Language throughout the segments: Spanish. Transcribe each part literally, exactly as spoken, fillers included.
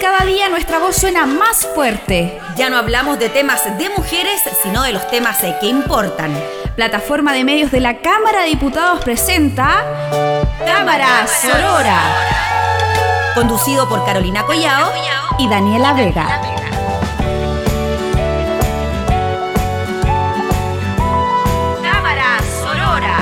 cada día nuestra voz suena más fuerte. Ya no hablamos de temas de mujeres, sino de los temas que importan. Plataforma de medios de la Cámara de Diputados presenta Cámara Sorora, conducido por Carolina Collao y Daniela Vega. Cámara Sorora.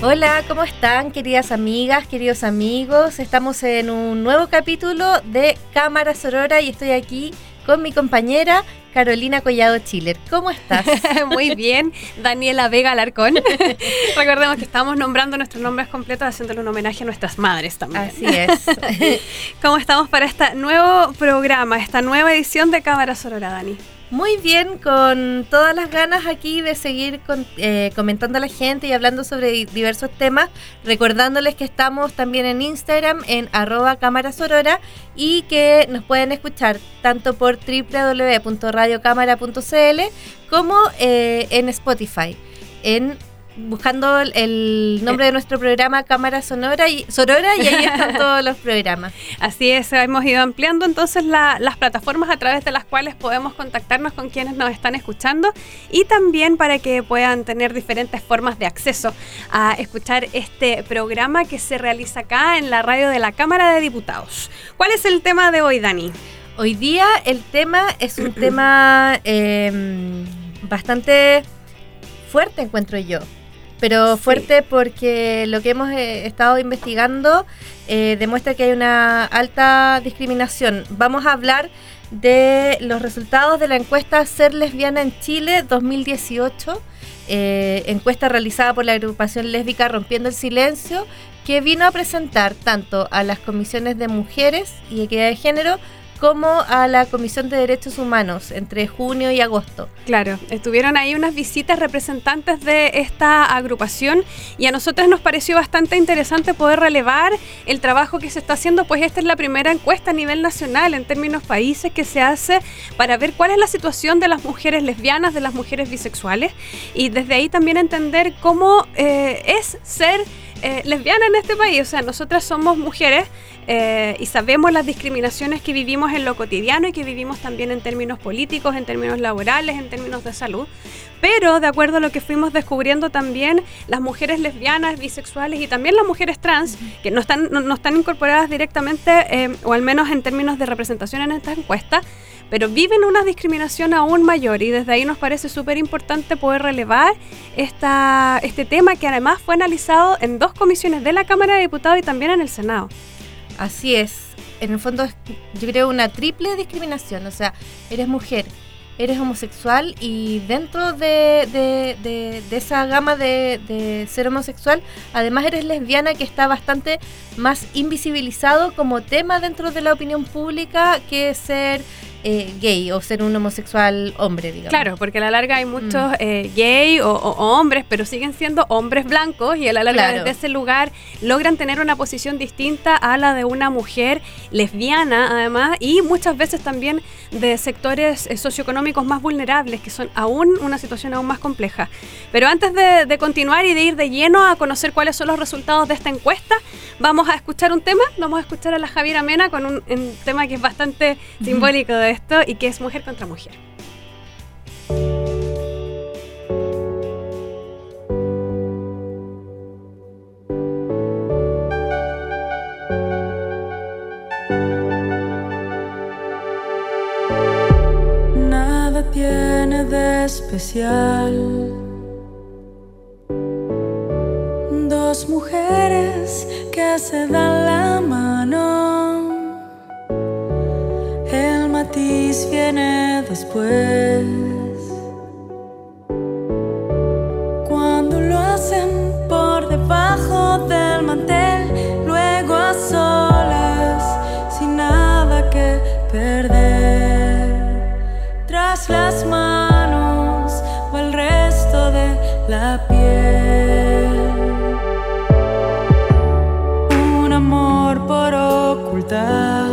Hola, ¿cómo están, queridas amigas, queridos amigos? Estamos en un nuevo capítulo de Cámara Sorora y estoy aquí con mi compañera Carolina Collado Chiller. ¿Cómo estás? Muy bien, Daniela Vega Alarcón. Recordemos que estamos nombrando nuestros nombres completos, haciéndole un homenaje a nuestras madres también. Así es. ¿Cómo estamos para este nuevo programa, esta nueva edición de Cámara Sorora, Dani? Muy bien, con todas las ganas aquí de seguir con, eh, comentando a la gente y hablando sobre diversos temas, recordándoles que estamos también en Instagram en arroba Cámara Sorora y que nos pueden escuchar tanto por doble u doble u doble u punto radio cámara punto c l como eh, en Spotify, en buscando el nombre de nuestro programa Cámara Sonora y Sorora, y ahí están todos los programas. Así es, hemos ido ampliando entonces la, las plataformas a través de las cuales podemos contactarnos con quienes nos están escuchando y también para que puedan tener diferentes formas de acceso a escuchar este programa que se realiza acá en la radio de la Cámara de Diputados. ¿Cuál es el tema de hoy, Dani? Hoy día el tema es un tema eh, bastante fuerte, encuentro yo. Pero fuerte sí, porque lo que hemos eh, estado investigando eh, demuestra que hay una alta discriminación. Vamos a hablar de los resultados de la encuesta Ser Lesbiana en Chile dos mil dieciocho, eh, encuesta realizada por la agrupación lésbica Rompiendo el Silencio, que vino a presentar tanto a las comisiones de mujeres y equidad de género como a la Comisión de Derechos Humanos entre junio y agosto. Claro, estuvieron ahí unas visitas representantes de esta agrupación y a nosotras nos pareció bastante interesante poder relevar el trabajo que se está haciendo, pues esta es la primera encuesta a nivel nacional en términos países que se hace para ver cuál es la situación de las mujeres lesbianas, de las mujeres bisexuales, y desde ahí también entender cómo eh, es ser eh, lesbiana en este país. O sea, nosotras somos mujeres Eh, y sabemos las discriminaciones que vivimos en lo cotidiano y que vivimos también en términos políticos, en términos laborales, en términos de salud. Pero de acuerdo a lo que fuimos descubriendo también, las mujeres lesbianas, bisexuales y también las mujeres trans, que no están, no, no están incorporadas directamente, eh, o al menos en términos de representación en esta encuesta, pero viven una discriminación aún mayor, y desde ahí nos parece súper importante poder relevar esta, este tema, que además fue analizado en dos comisiones de la Cámara de Diputados y también en el Senado. Así es, en el fondo yo creo una triple discriminación, o sea, eres mujer, eres homosexual y dentro de, de, de, de esa gama de, de ser homosexual, además eres lesbiana, que está bastante más invisibilizado como tema dentro de la opinión pública que ser Eh, gay o ser un homosexual hombre, digamos. Claro, porque a la larga hay muchos mm. eh, gay o, o hombres, pero siguen siendo hombres blancos, y a la larga, claro, desde ese lugar logran tener una posición distinta a la de una mujer lesbiana, además, y muchas veces también de sectores eh, socioeconómicos más vulnerables, que son aún una situación aún más compleja. Pero antes de, de continuar y de ir de lleno a conocer cuáles son los resultados de esta encuesta, vamos a escuchar un tema, vamos a escuchar a la Javiera Mena con un, un tema que es bastante mm. simbólico de esto y que es Mujer contra Mujer. Nada tiene de especial dos mujeres que se dan la mano. Matiz viene después, cuando lo hacen por debajo del mantel, luego a solas, sin nada que perder. Tras las manos va el resto de la piel, un amor por ocultar.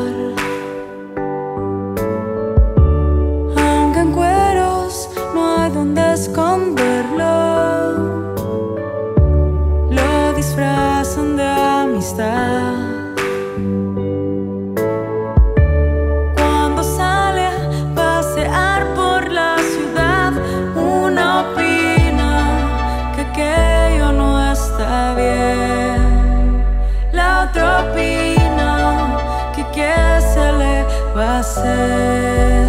Esconderlo. amistad. Va a ser.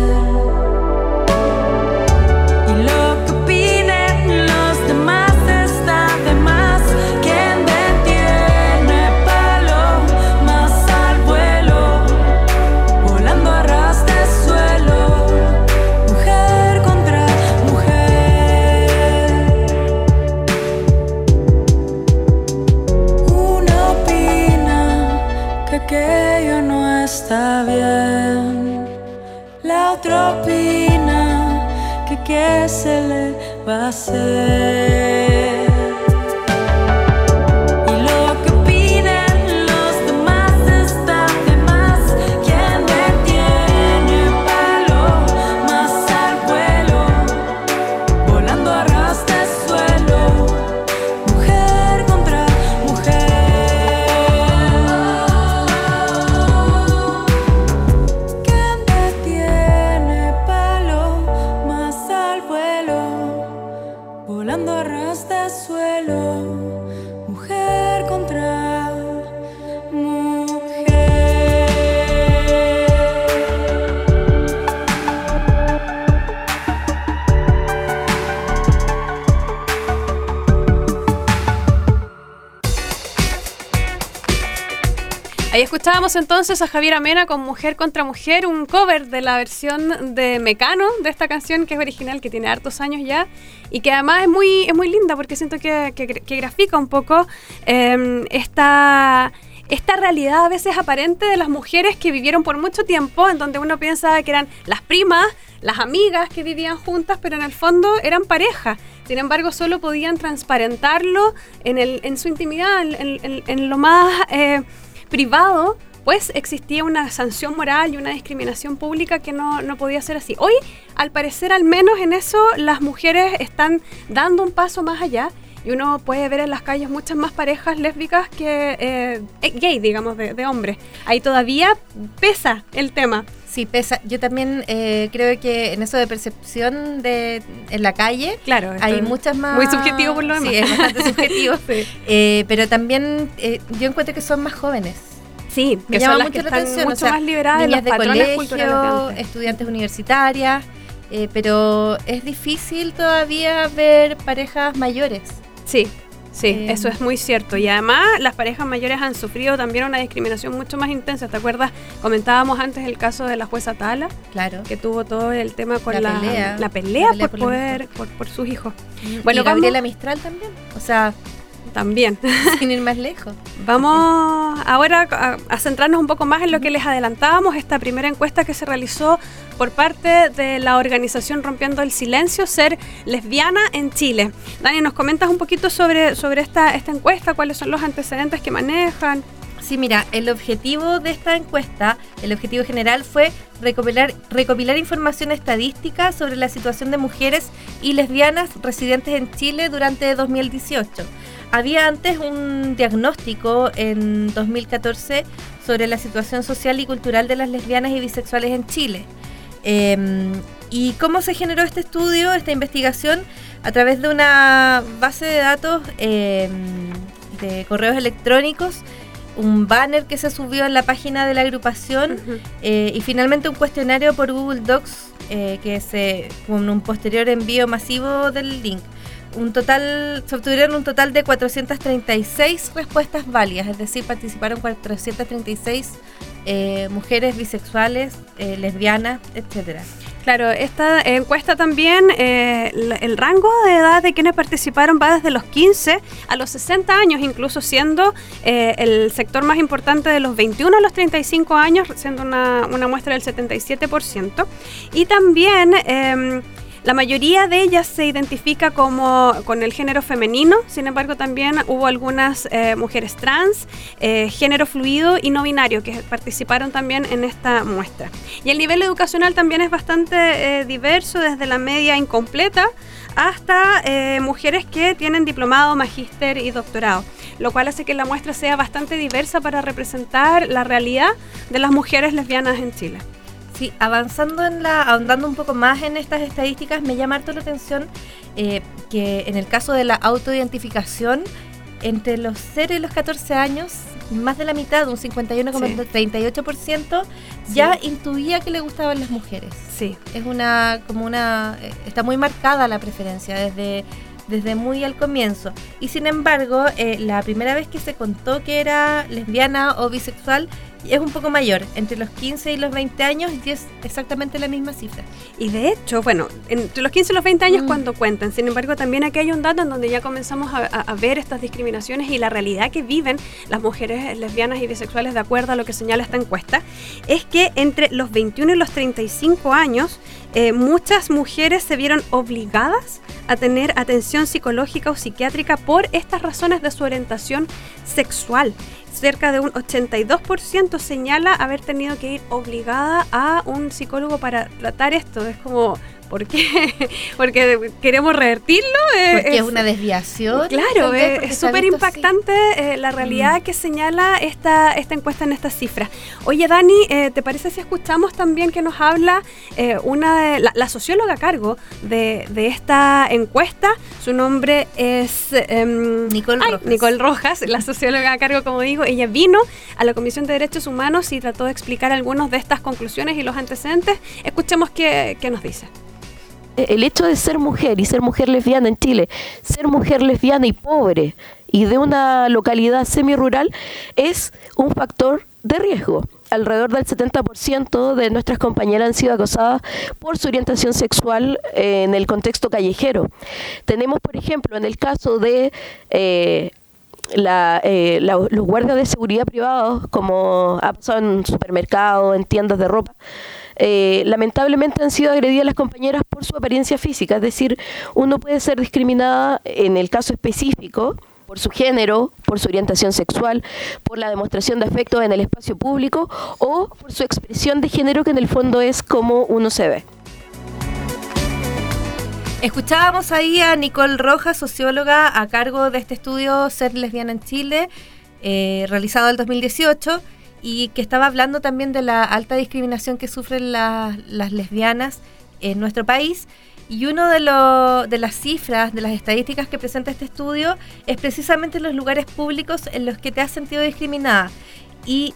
Y lo que opinen los demás está de más. Quien detiene palo más al vuelo, volando a ras de suelo. Mujer contra mujer. Una opina que aquello no está bien. Otra opina que qué se le va a hacer. Ahí escuchábamos entonces a Javiera Mena con Mujer contra Mujer, un cover de la versión de Mecano de esta canción, que es original, que tiene hartos años ya, y que además es muy, es muy linda, porque siento que, que, que grafica un poco eh, esta... esta realidad a veces aparente de las mujeres que vivieron por mucho tiempo, en donde uno piensa que eran las primas, las amigas que vivían juntas, pero en el fondo eran pareja. Sin embargo, solo podían transparentarlo en, el, en su intimidad, en, en, en lo más eh, privado, pues existía una sanción moral y una discriminación pública que no, no podía ser así. Hoy, al parecer, al menos en eso, las mujeres están dando un paso más allá. Y uno puede ver en las calles muchas más parejas lésbicas que eh, gay, digamos, de, de hombres. Ahí todavía pesa el tema. Sí, pesa. Yo también eh, creo que en eso de percepción de en la calle, claro, hay muchas más... Muy subjetivo por lo demás. Sí, es bastante subjetivo. Sí. Eh, pero también eh, yo encuentro que son más jóvenes. Sí, me que llama son las mucho que la están mucho o sea, más liberadas de los de patrones colegio, culturales, estudiantes universitarias, eh, pero es difícil todavía ver parejas mayores. Sí, sí, eh. eso es muy cierto. Y además las parejas mayores han sufrido también una discriminación mucho más intensa. ¿Te acuerdas? Comentábamos antes el caso de la jueza Tala, claro, que tuvo todo el tema con la, la, pelea, la, pelea, la pelea por, por poder, por, por sus hijos. Y, bueno, y Gabriela Mistral también, o sea, también. Sin ir más lejos. Vamos ahora a, a centrarnos un poco más en lo que les adelantábamos, esta primera encuesta que se realizó por parte de la organización Rompiendo el Silencio, Ser Lesbiana en Chile. Dani, ¿nos comentas un poquito sobre, sobre esta, esta encuesta? ¿Cuáles son los antecedentes que manejan? Sí, mira, el objetivo de esta encuesta, el objetivo general fue recopilar, recopilar información estadística sobre la situación de mujeres y lesbianas residentes en Chile durante dos mil dieciocho. Había antes un diagnóstico en dos mil catorce sobre la situación social y cultural de las lesbianas y bisexuales en Chile. Eh, ¿Y cómo se generó este estudio, esta investigación? A través de una base de datos eh, de correos electrónicos, un banner que se subió en la página de la agrupación, uh-huh. eh, y finalmente un cuestionario por Google Docs eh, que se con un posterior envío masivo del link. Un total, se obtuvieron un total de cuatrocientas treinta y seis respuestas válidas, es decir, participaron cuatrocientas treinta y seis eh, mujeres bisexuales, eh, lesbianas, etcétera. Claro, esta encuesta también, eh, el, el rango de edad de quienes participaron va desde los quince a los sesenta años, incluso siendo eh, el sector más importante de los veintiuno a los treinta y cinco años, siendo una, una muestra del setenta y siete por ciento. Y también... Eh, la mayoría de ellas se identifica como con el género femenino, sin embargo también hubo algunas eh, mujeres trans, eh, género fluido y no binario que participaron también en esta muestra. Y el nivel educacional también es bastante eh, diverso, desde la media incompleta hasta eh, mujeres que tienen diplomado, magíster y doctorado. lo cual hace que la muestra sea bastante diversa para representar la realidad de las mujeres lesbianas en Chile. Sí, avanzando en la, ahondando un poco más en estas estadísticas, me llama harto la atención eh, que en el caso de la autoidentificación, entre los cero y los catorce años, más de la mitad, un cincuenta y uno coma treinta y ocho por ciento, sí. ya sí. intuía que le gustaban las mujeres. Sí. Es una, como una, está muy marcada la preferencia desde, desde muy al comienzo. Y sin embargo, eh, la primera vez que se contó que era lesbiana o bisexual es un poco mayor, entre los quince y los veinte años, y es exactamente la misma cifra. Y de hecho, bueno, entre los quince y los veinte años mm. cuando cuentan, sin embargo también aquí hay un dato en donde ya comenzamos a, a ver estas discriminaciones y la realidad que viven las mujeres lesbianas y bisexuales, de acuerdo a lo que señala esta encuesta, es que entre los veintiuno y los treinta y cinco años, eh, muchas mujeres se vieron obligadas a tener atención psicológica o psiquiátrica por estas razones de su orientación sexual. Cerca de un ochenta y dos por ciento señala haber tenido que ir obligada a un psicólogo para tratar esto. Es como, ¿por qué? ¿Porque queremos revertirlo? Porque es, es una desviación. Claro, es súper impactante eh, la realidad mm. que señala esta, esta encuesta en estas cifras. Oye, Dani, eh, ¿te parece si escuchamos también que nos habla eh, una la, la socióloga a cargo de, de esta encuesta? Su nombre es eh, Nicole, ay, Rojas. Nicole Rojas, la socióloga a cargo, como digo. Ella vino a la Comisión de Derechos Humanos y trató de explicar algunas de estas conclusiones y los antecedentes. Escuchemos qué, qué nos dice. El hecho de ser mujer y ser mujer lesbiana en Chile, ser mujer lesbiana y pobre y de una localidad semirural es un factor de riesgo. Alrededor del setenta por ciento de nuestras compañeras han sido acosadas por su orientación sexual en el contexto callejero. Tenemos, por ejemplo, en el caso de... Eh, La, eh, la, los guardias de seguridad privados, como ha pasado en supermercados, en tiendas de ropa, eh, lamentablemente han sido agredidas las compañeras por su apariencia física. Es decir, uno puede ser discriminada en el caso específico por su género, por su orientación sexual, por la demostración de afecto en el espacio público o por su expresión de género, que en el fondo es como uno se ve. Escuchábamos ahí a Nicole Rojas, socióloga a cargo de este estudio Ser Lesbiana en Chile, eh, realizado en el dos mil dieciocho, y que estaba hablando también de la alta discriminación que sufren la, las lesbianas en nuestro país. Y uno de, lo, de las cifras, de las estadísticas que presenta este estudio, es precisamente los lugares públicos en los que te has sentido discriminada. Y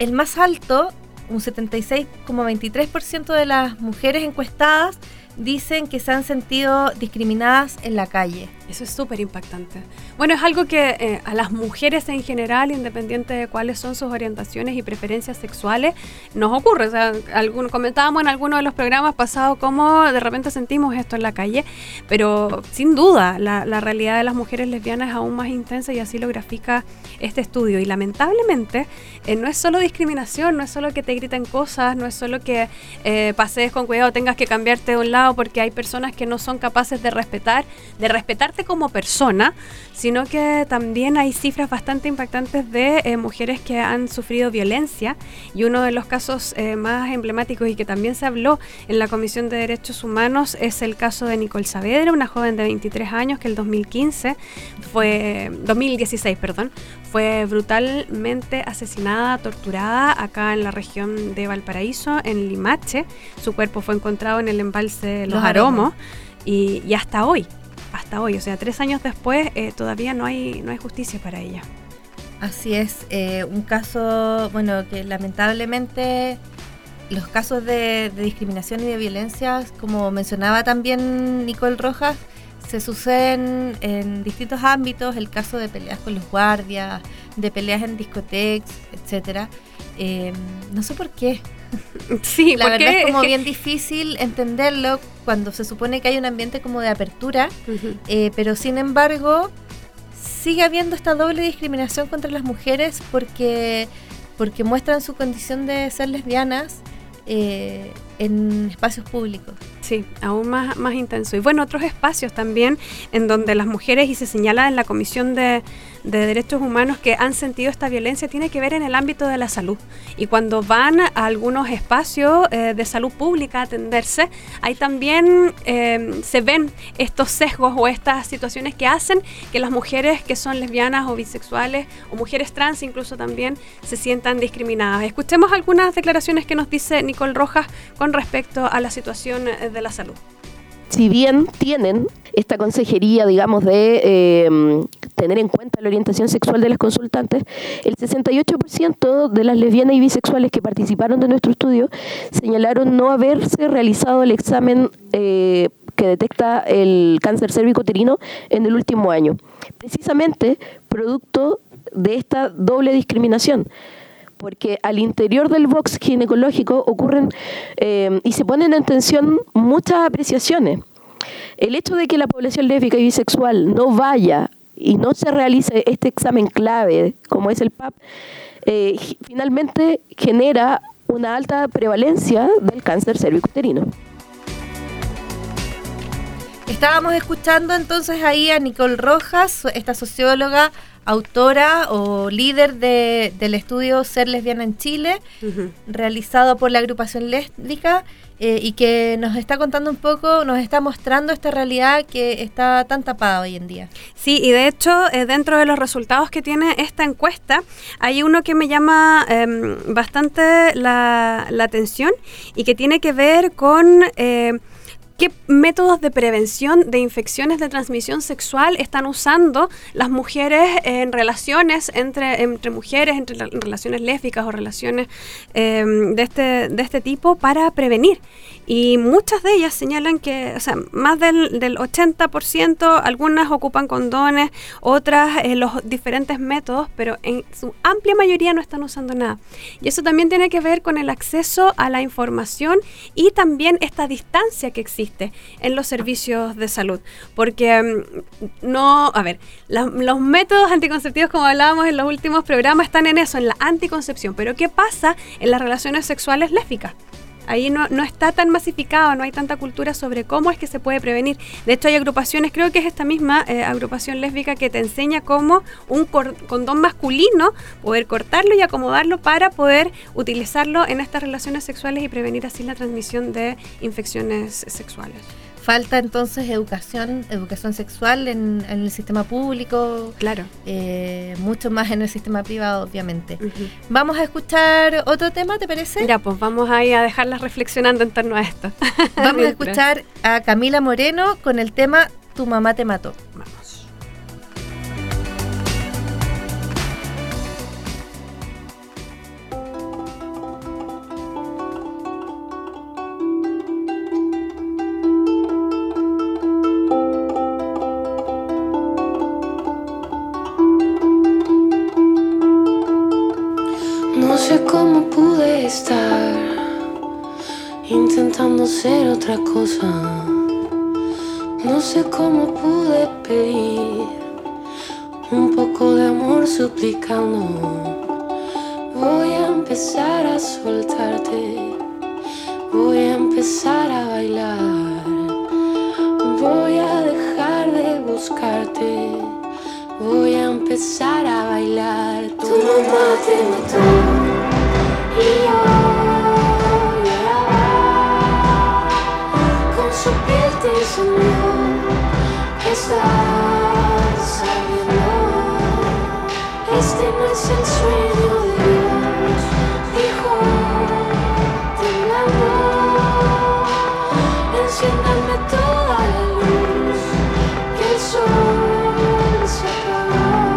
el más alto, un setenta y seis coma veintitrés por ciento de las mujeres encuestadas dicen que se han sentido discriminadas en la calle. Eso es súper impactante. Bueno, es algo que eh, a las mujeres en general, independiente de cuáles son sus orientaciones y preferencias sexuales, nos ocurre. O sea, algún, comentábamos en alguno de los programas pasados cómo de repente sentimos esto en la calle, pero sin duda la, la realidad de las mujeres lesbianas es aún más intensa, y así lo grafica este estudio. Y lamentablemente eh, no es solo discriminación, no es solo que te griten cosas, no es solo que eh, pases con cuidado, tengas que cambiarte de un lado, porque hay personas que no son capaces de respetar, de respetarte como persona, sino que también hay cifras bastante impactantes de eh, mujeres que han sufrido violencia, y uno de los casos eh, más emblemáticos y que también se habló en la Comisión de Derechos Humanos es el caso de Nicole Saavedra, una joven de veintitrés años que el dos mil quince fue, dos mil dieciséis, perdón, fue brutalmente asesinada, torturada acá en la región de Valparaíso, en Limache. Su cuerpo fue encontrado en el embalse Los, los aromos, aromos. Y, y hasta hoy, hasta hoy, o sea, tres años después, eh, todavía no hay, no hay justicia para ella. Así es, eh, un caso, bueno, que lamentablemente los casos de, de discriminación y de violencia, como mencionaba también Nicole Rojas, se suceden en distintos ámbitos, el caso de peleas con los guardias, de peleas en discotecas, etcétera. Eh, no sé por qué. Sí, la verdad es como bien difícil entenderlo cuando se supone que hay un ambiente como de apertura, uh-huh. eh, pero sin embargo sigue habiendo esta doble discriminación contra las mujeres porque, porque muestran su condición de ser lesbianas eh, en espacios públicos. Sí, aún más, más intenso. Y bueno, otros espacios también en donde las mujeres, y se señala en la Comisión de, de Derechos Humanos, que han sentido esta violencia, tiene que ver en el ámbito de la salud. Y cuando van a algunos espacios eh, de salud pública a atenderse, ahí también eh, se ven estos sesgos o estas situaciones que hacen que las mujeres que son lesbianas o bisexuales o mujeres trans incluso también se sientan discriminadas. Escuchemos algunas declaraciones que nos dice Nicole Rojas con respecto a la situación de la salud. Si bien tienen esta consejería, digamos, de eh, tener en cuenta la orientación sexual de las consultantes, el sesenta y ocho por ciento de las lesbianas y bisexuales que participaron de nuestro estudio señalaron no haberse realizado el examen eh, que detecta el cáncer cérvico-uterino en el último año, precisamente producto de esta doble discriminación. Porque al interior del box ginecológico ocurren eh, y se ponen en tensión muchas apreciaciones. El hecho de que la población lésbica y bisexual no vaya y no se realice este examen clave, como es el P A P, eh, finalmente genera una alta prevalencia del cáncer cervicuterino. Estábamos escuchando entonces ahí a Nicole Rojas, esta socióloga, autora o líder de, del estudio Ser Lesbiana en Chile, uh-huh. realizado por la agrupación lésbica, eh, y que nos está contando un poco, nos está mostrando esta realidad que está tan tapada hoy en día. Sí, y de hecho, eh, dentro de los resultados que tiene esta encuesta, hay uno que me llama eh, bastante la, la atención y que tiene que ver con... Eh, ¿Qué métodos de prevención de infecciones de transmisión sexual están usando las mujeres en relaciones entre, entre mujeres, entre la, relaciones lésbicas o relaciones eh, de, este, de este tipo para prevenir? Y muchas de ellas señalan que, o sea, más del, del ochenta por ciento, algunas ocupan condones, otras eh, los diferentes métodos, pero en su amplia mayoría no están usando nada. Y eso también tiene que ver con el acceso a la información y también esta distancia que existe en los servicios de salud. Porque um, no, a ver, la, los métodos anticonceptivos, como hablábamos en los últimos programas, están en eso, en la anticoncepción. Pero ¿qué pasa en las relaciones sexuales lésbicas? Ahí no, no está tan masificado, no hay tanta cultura sobre cómo es que se puede prevenir. De hecho, hay agrupaciones, creo que es esta misma eh, agrupación lésbica, que te enseña cómo un cor- condón masculino poder cortarlo y acomodarlo para poder utilizarlo en estas relaciones sexuales y prevenir así la transmisión de infecciones sexuales. Falta entonces educación, educación sexual en, en el sistema público, claro, eh, mucho más en el sistema privado, obviamente. Uh-huh. Vamos a escuchar otro tema, ¿te parece? Mira, pues vamos ahí a dejarlas reflexionando en torno a esto. Vamos a escuchar a Camila Moreno con el tema Tu mamá te mató. Vamos. Estar intentando ser otra cosa, no sé cómo pude pedir un poco de amor suplicando. Voy a empezar a soltarte, voy a empezar a bailar, voy a dejar de buscarte, voy a empezar a bailar. Tu mamá te mató. Y yo lloraba, con su piel te soñó, estás sabiendo, este no es el sueño de Dios, dijo, temblando, enciéndame toda la luz, que el sol se apagó.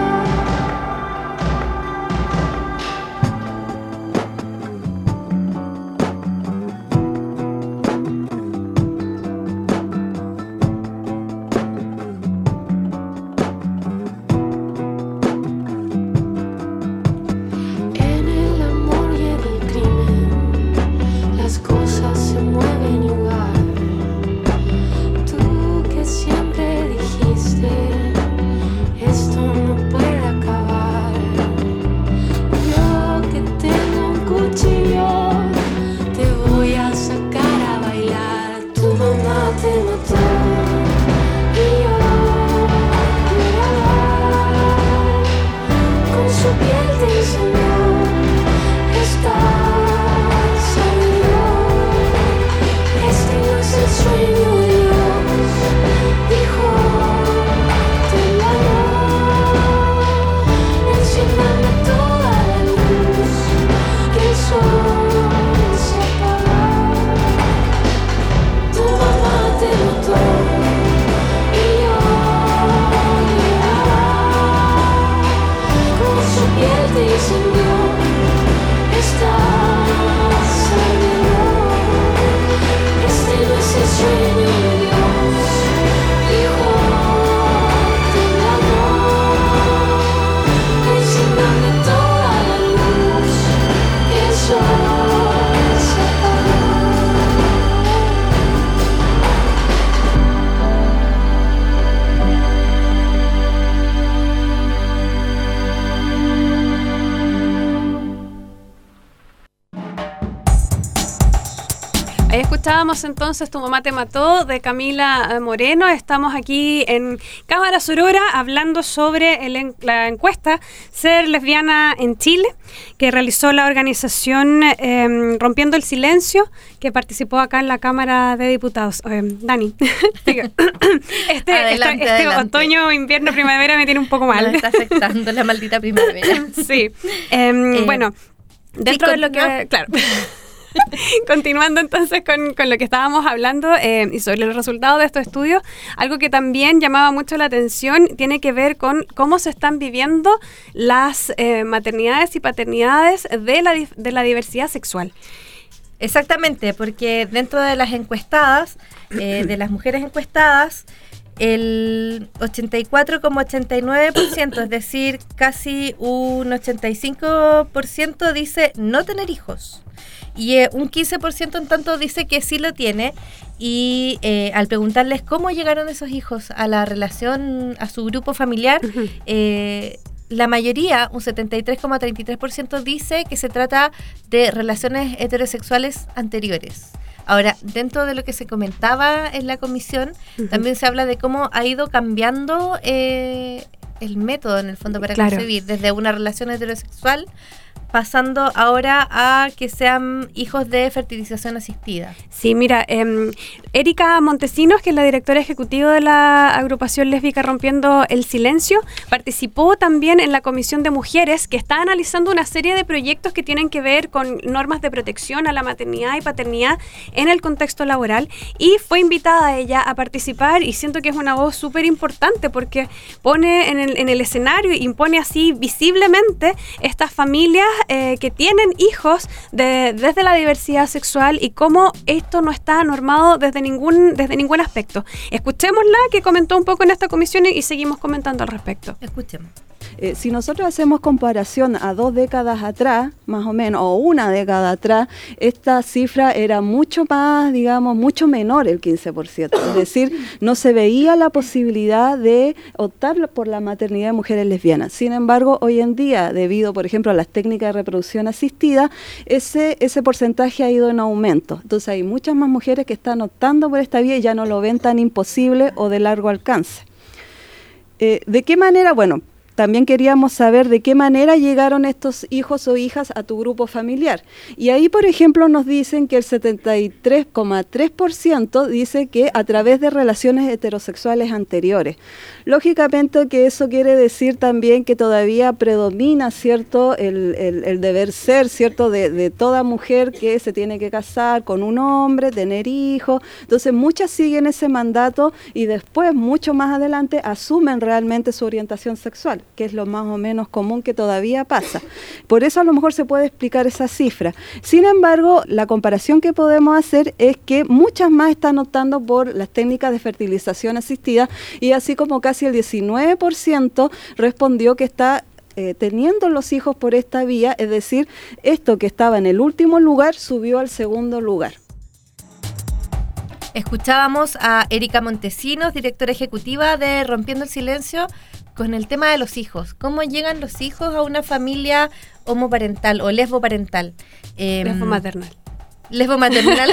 Ahí escuchábamos entonces Tu mamá te mató de Camila Moreno. Estamos aquí en Cámara Sorora hablando sobre el, la encuesta Ser Lesbiana en Chile que realizó la organización eh, Rompiendo el Silencio, que participó acá en la Cámara de Diputados. Eh, Dani, este, adelante, este, este otoño, invierno, primavera me tiene un poco mal. Me está afectando la maldita primavera. Sí, eh, eh, bueno, dentro sí, de lo que... No. Claro. Continuando entonces con, con lo que estábamos hablando eh, y sobre los resultados de estos estudios, algo que también llamaba mucho la atención tiene que ver con cómo se están viviendo las eh, maternidades y paternidades de la, de la diversidad sexual. Exactamente, porque dentro de las encuestadas, eh, de las mujeres encuestadas, el ochenta y cuatro coma ochenta y nueve por ciento, es decir, casi un ochenta y cinco por ciento dice no tener hijos. Y eh, un quince por ciento en tanto dice que sí lo tiene. Y eh, al preguntarles cómo llegaron esos hijos a la relación, a su grupo familiar, uh-huh. eh, la mayoría, un setenta y tres coma treinta y tres por ciento dice que se trata de relaciones heterosexuales anteriores. Ahora, dentro de lo que se comentaba en la comisión, uh-huh. también se habla de cómo ha ido cambiando eh, el método en el fondo para claro. concebir, desde una relación heterosexual pasando ahora a que sean hijos de fertilización asistida. Sí, mira, eh, Erika Montesinos, que es la directora ejecutiva de la agrupación lésbica Rompiendo el Silencio, participó también en la Comisión de Mujeres, que está analizando una serie de proyectos que tienen que ver con normas de protección a la maternidad y paternidad en el contexto laboral, y fue invitada a ella a participar, y siento que es una voz súper importante porque pone en el, en el escenario, impone así visiblemente estas familias Eh, que tienen hijos de, desde la diversidad sexual y cómo esto no está normado desde ningún, desde ningún aspecto. Escuchémosla, que comentó un poco en esta comisión, y seguimos comentando al respecto. Escuchemos. Eh, si nosotros hacemos comparación a dos décadas atrás, más o menos, o una década atrás, esta cifra era mucho más, digamos, mucho menor, el quince por ciento. Es decir, no se veía la posibilidad de optar por la maternidad de mujeres lesbianas. Sin embargo, hoy en día, debido, por ejemplo, a las técnicas de reproducción asistida, ese, ese porcentaje ha ido en aumento. Entonces, hay muchas más mujeres que están optando por esta vía y ya no lo ven tan imposible o de largo alcance. Eh, ¿De qué manera? Bueno, también queríamos saber de qué manera llegaron estos hijos o hijas a tu grupo familiar. Y ahí, por ejemplo, nos dicen que el setenta y tres coma tres por ciento dice que a través de relaciones heterosexuales anteriores. Lógicamente que eso quiere decir también que todavía predomina, ¿cierto?, el, el, el deber ser, ¿cierto?, de, de toda mujer que se tiene que casar con un hombre, tener hijos. Entonces, muchas siguen ese mandato y después, mucho más adelante, asumen realmente su orientación sexual, que es lo más o menos común que todavía pasa. Por eso a lo mejor se puede explicar esa cifra. Sin embargo, la comparación que podemos hacer es que muchas más están optando por las técnicas de fertilización asistida, y así como casi el diecinueve por ciento respondió que está eh, teniendo los hijos por esta vía, es decir, esto que estaba en el último lugar subió al segundo lugar. Escuchábamos a Erika Montesinos, directora ejecutiva de Rompiendo el Silencio, con el tema de los hijos, cómo llegan los hijos a una familia homoparental o lesboparental. Eh, Lesbomaternal. Lesbomaternal.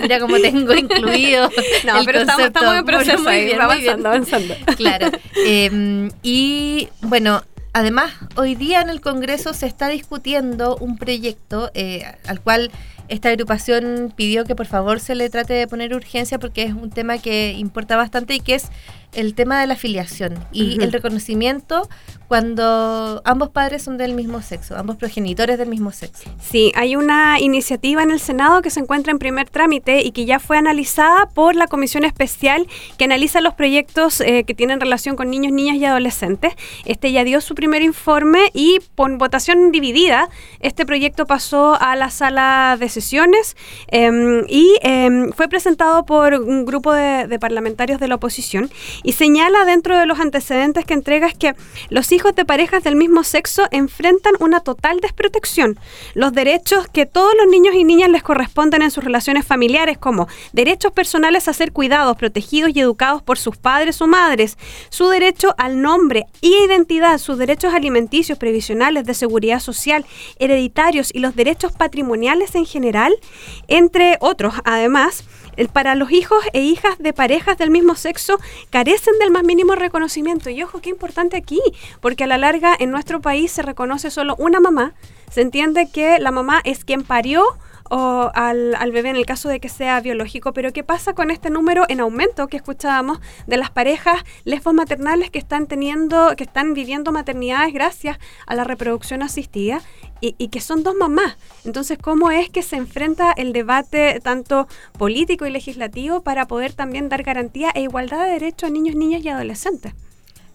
Mira cómo tengo incluido. No, el pero estamos, estamos en proceso, muy bien, muy bien. avanzando, avanzando. Claro. Eh, y bueno, además, hoy día en el Congreso se está discutiendo un proyecto eh, al cual esta agrupación pidió que por favor se le trate de poner urgencia, porque es un tema que importa bastante, y que es el tema de la filiación y uh-huh. el reconocimiento cuando ambos padres son del mismo sexo, ambos progenitores del mismo sexo. Sí, hay una iniciativa en el Senado que se encuentra en primer trámite y que ya fue analizada por la Comisión Especial que analiza los proyectos eh, que tienen relación con niños, niñas y adolescentes. Este ya dio su primer informe y por votación dividida este proyecto pasó a la sala de sesiones eh, y eh, fue presentado por un grupo de, de parlamentarios de la oposición. Y señala dentro de los antecedentes que entregas que los hijos de parejas del mismo sexo enfrentan una total desprotección. Los derechos que todos los niños y niñas les corresponden en sus relaciones familiares, como derechos personales a ser cuidados, protegidos y educados por sus padres o madres, su derecho al nombre y identidad, sus derechos alimenticios, previsionales, de seguridad social, hereditarios y los derechos patrimoniales en general, general, entre otros. Además, para los hijos e hijas de parejas del mismo sexo carecen del más mínimo reconocimiento. Y ojo, qué importante aquí, porque a la larga en nuestro país se reconoce solo una mamá. Se entiende que la mamá es quien parió o al, al bebé en el caso de que sea biológico, pero ¿qué pasa con este número en aumento que escuchábamos de las parejas lesbos maternales que están teniendo, que están viviendo maternidades gracias a la reproducción asistida y, y que son dos mamás? Entonces, ¿cómo es que se enfrenta el debate tanto político y legislativo para poder también dar garantía e igualdad de derechos a niños, niñas y adolescentes?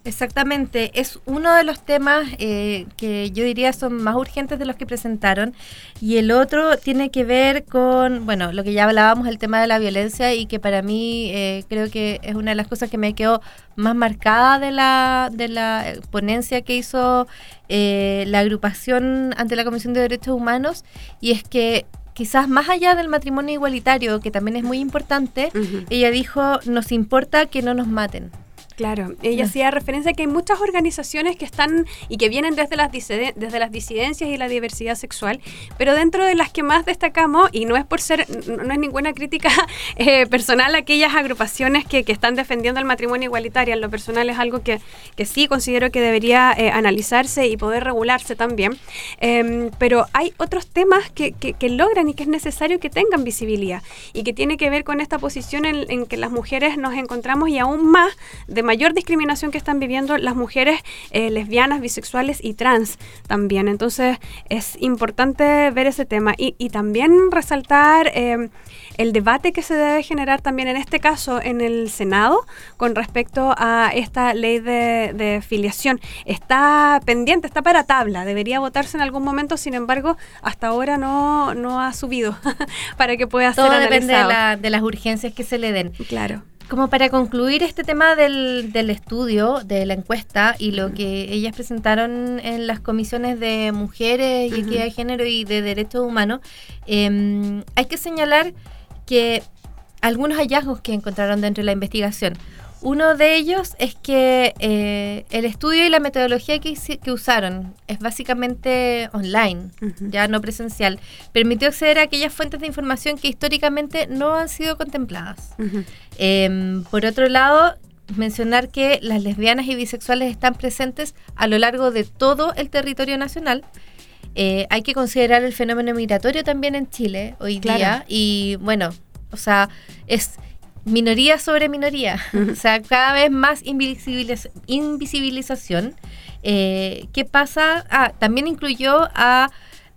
Exactamente, es uno de los temas eh, que yo diría son más urgentes de los que presentaron, y el otro tiene que ver con, bueno, lo que ya hablábamos, el tema de la violencia, y que para mí eh, creo que es una de las cosas que me quedó más marcada de la, de la ponencia que hizo eh, la agrupación ante la Comisión de Derechos Humanos, y es que quizás más allá del matrimonio igualitario, que también es muy importante, uh-huh. Ella dijo, nos importa que no nos maten. Claro, ella hacía referencia a que hay muchas organizaciones que están y que vienen desde las, disiden- desde las disidencias y la diversidad sexual, pero dentro de las que más destacamos, y no es por ser, no, no es ninguna crítica eh, personal a aquellas agrupaciones que, que están defendiendo el matrimonio igualitario, en lo personal es algo que, que sí considero que debería eh, analizarse y poder regularse también, eh, pero hay otros temas que, que, que logran y que es necesario que tengan visibilidad, y que tiene que ver con esta posición en, en que las mujeres nos encontramos, y aún más de mayor discriminación que están viviendo las mujeres eh, lesbianas, bisexuales y trans también. Entonces es importante ver ese tema y, y también resaltar eh, el debate que se debe generar también en este caso en el Senado con respecto a esta ley de, de filiación. Está pendiente, está para tabla, debería votarse en algún momento, sin embargo hasta ahora no, no ha subido para que pueda Todo ser analizado. Todo depende de, la, de las urgencias que se le den. Claro. Como para concluir este tema del, del estudio, de la encuesta y lo que ellas presentaron en las comisiones de mujeres y equidad de género y de derechos humanos, eh, hay que señalar que algunos hallazgos que encontraron dentro de la investigación. Uno de ellos es que eh, el estudio y la metodología que, que usaron es básicamente online, uh-huh. ya no presencial, permitió acceder a aquellas fuentes de información que históricamente no han sido contempladas. Uh-huh. Eh, por otro lado, mencionar que las lesbianas y bisexuales están presentes a lo largo de todo el territorio nacional. Eh, hay que considerar el fenómeno migratorio también en Chile hoy claro. día, y bueno, o sea, es... minoría sobre minoría, uh-huh. o sea, cada vez más invisibiliz- invisibilización. Eh, ¿Qué pasa? Ah, también incluyó a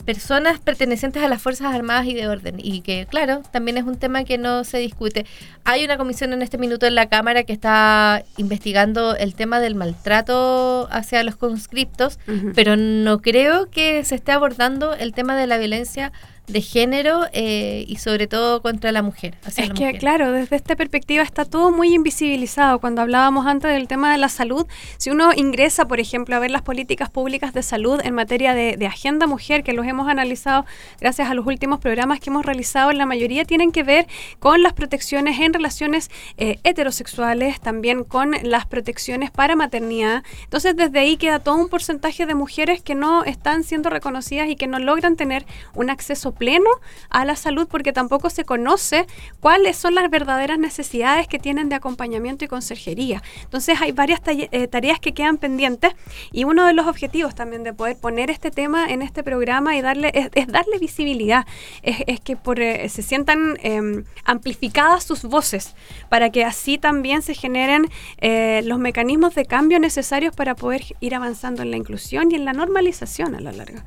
personas pertenecientes a las Fuerzas Armadas y de Orden, y que, claro, también es un tema que no se discute. Hay una comisión en este minuto en la Cámara que está investigando el tema del maltrato hacia los conscriptos, uh-huh. pero no creo que se esté abordando el tema de la violencia de género eh, y sobre todo contra la mujer. Hacia es la que, mujer. Claro, desde esta perspectiva está todo muy invisibilizado. Cuando hablábamos antes del tema de la salud, si uno ingresa, por ejemplo, a ver las políticas públicas de salud en materia de, de agenda mujer, que los hemos analizado gracias a los últimos programas que hemos realizado, la mayoría tienen que ver con las protecciones en relaciones eh, heterosexuales, también con las protecciones para maternidad. Entonces, desde ahí queda todo un porcentaje de mujeres que no están siendo reconocidas y que no logran tener un acceso pleno a la salud, porque tampoco se conoce cuáles son las verdaderas necesidades que tienen de acompañamiento y conserjería. Entonces hay varias ta- eh, tareas que quedan pendientes, y uno de los objetivos también de poder poner este tema en este programa y darle es, es darle visibilidad, es, es que por, eh, se sientan eh, amplificadas sus voces, para que así también se generen eh, los mecanismos de cambio necesarios para poder ir avanzando en la inclusión y en la normalización a la larga.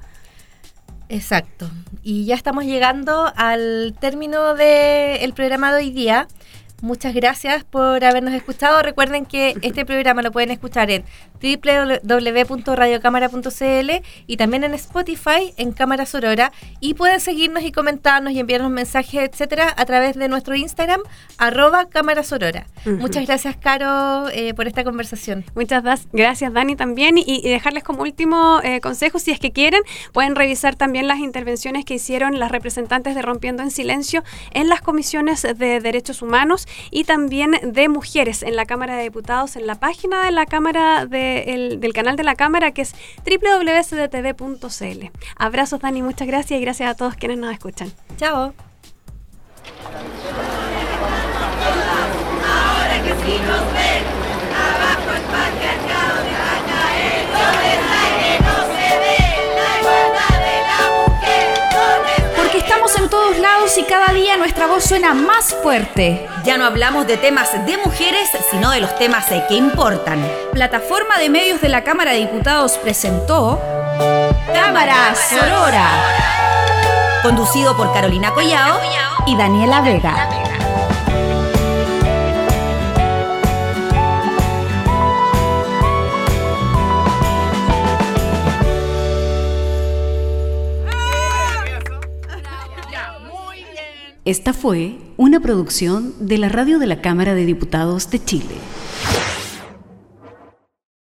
Exacto, y ya estamos llegando al término del programa de hoy día. Muchas gracias por habernos escuchado. Recuerden que este programa lo pueden escuchar en doble u doble u doble u punto radio cámara punto c l y también en Spotify, en Cámara Sorora, y pueden seguirnos y comentarnos y enviarnos mensajes, etcétera, a través de nuestro Instagram, arroba Cámara Sorora. Uh-huh. Muchas gracias, Caro, eh, por esta conversación. Muchas das, gracias, Dani, también, y, y dejarles como último eh, consejo, si es que quieren, pueden revisar también las intervenciones que hicieron las representantes de Rompiendo en Silencio en las comisiones de Derechos Humanos y también de mujeres en la Cámara de Diputados, en la página de la Cámara de, el, del canal de la Cámara, que es doble u doble u doble u punto c d t v punto c l. Abrazos, Dani, muchas gracias y gracias a todos quienes nos escuchan. Chao. Ahora que sí nos ven, abajo el patriarcado de la caer. ¿Dónde está el que no se ve? La igualdad de la mujer. ¿Dónde está? Porque estamos en todos lados y cada día nuestra voz suena más fuerte. Ya no hablamos de temas de mujeres, sino de los temas que importan. Plataforma de Medios de la Cámara de Diputados presentó Cámara Sorora, conducido por Carolina Collao y Daniela Vega. Esta fue una producción de la Radio de la Cámara de Diputados de Chile.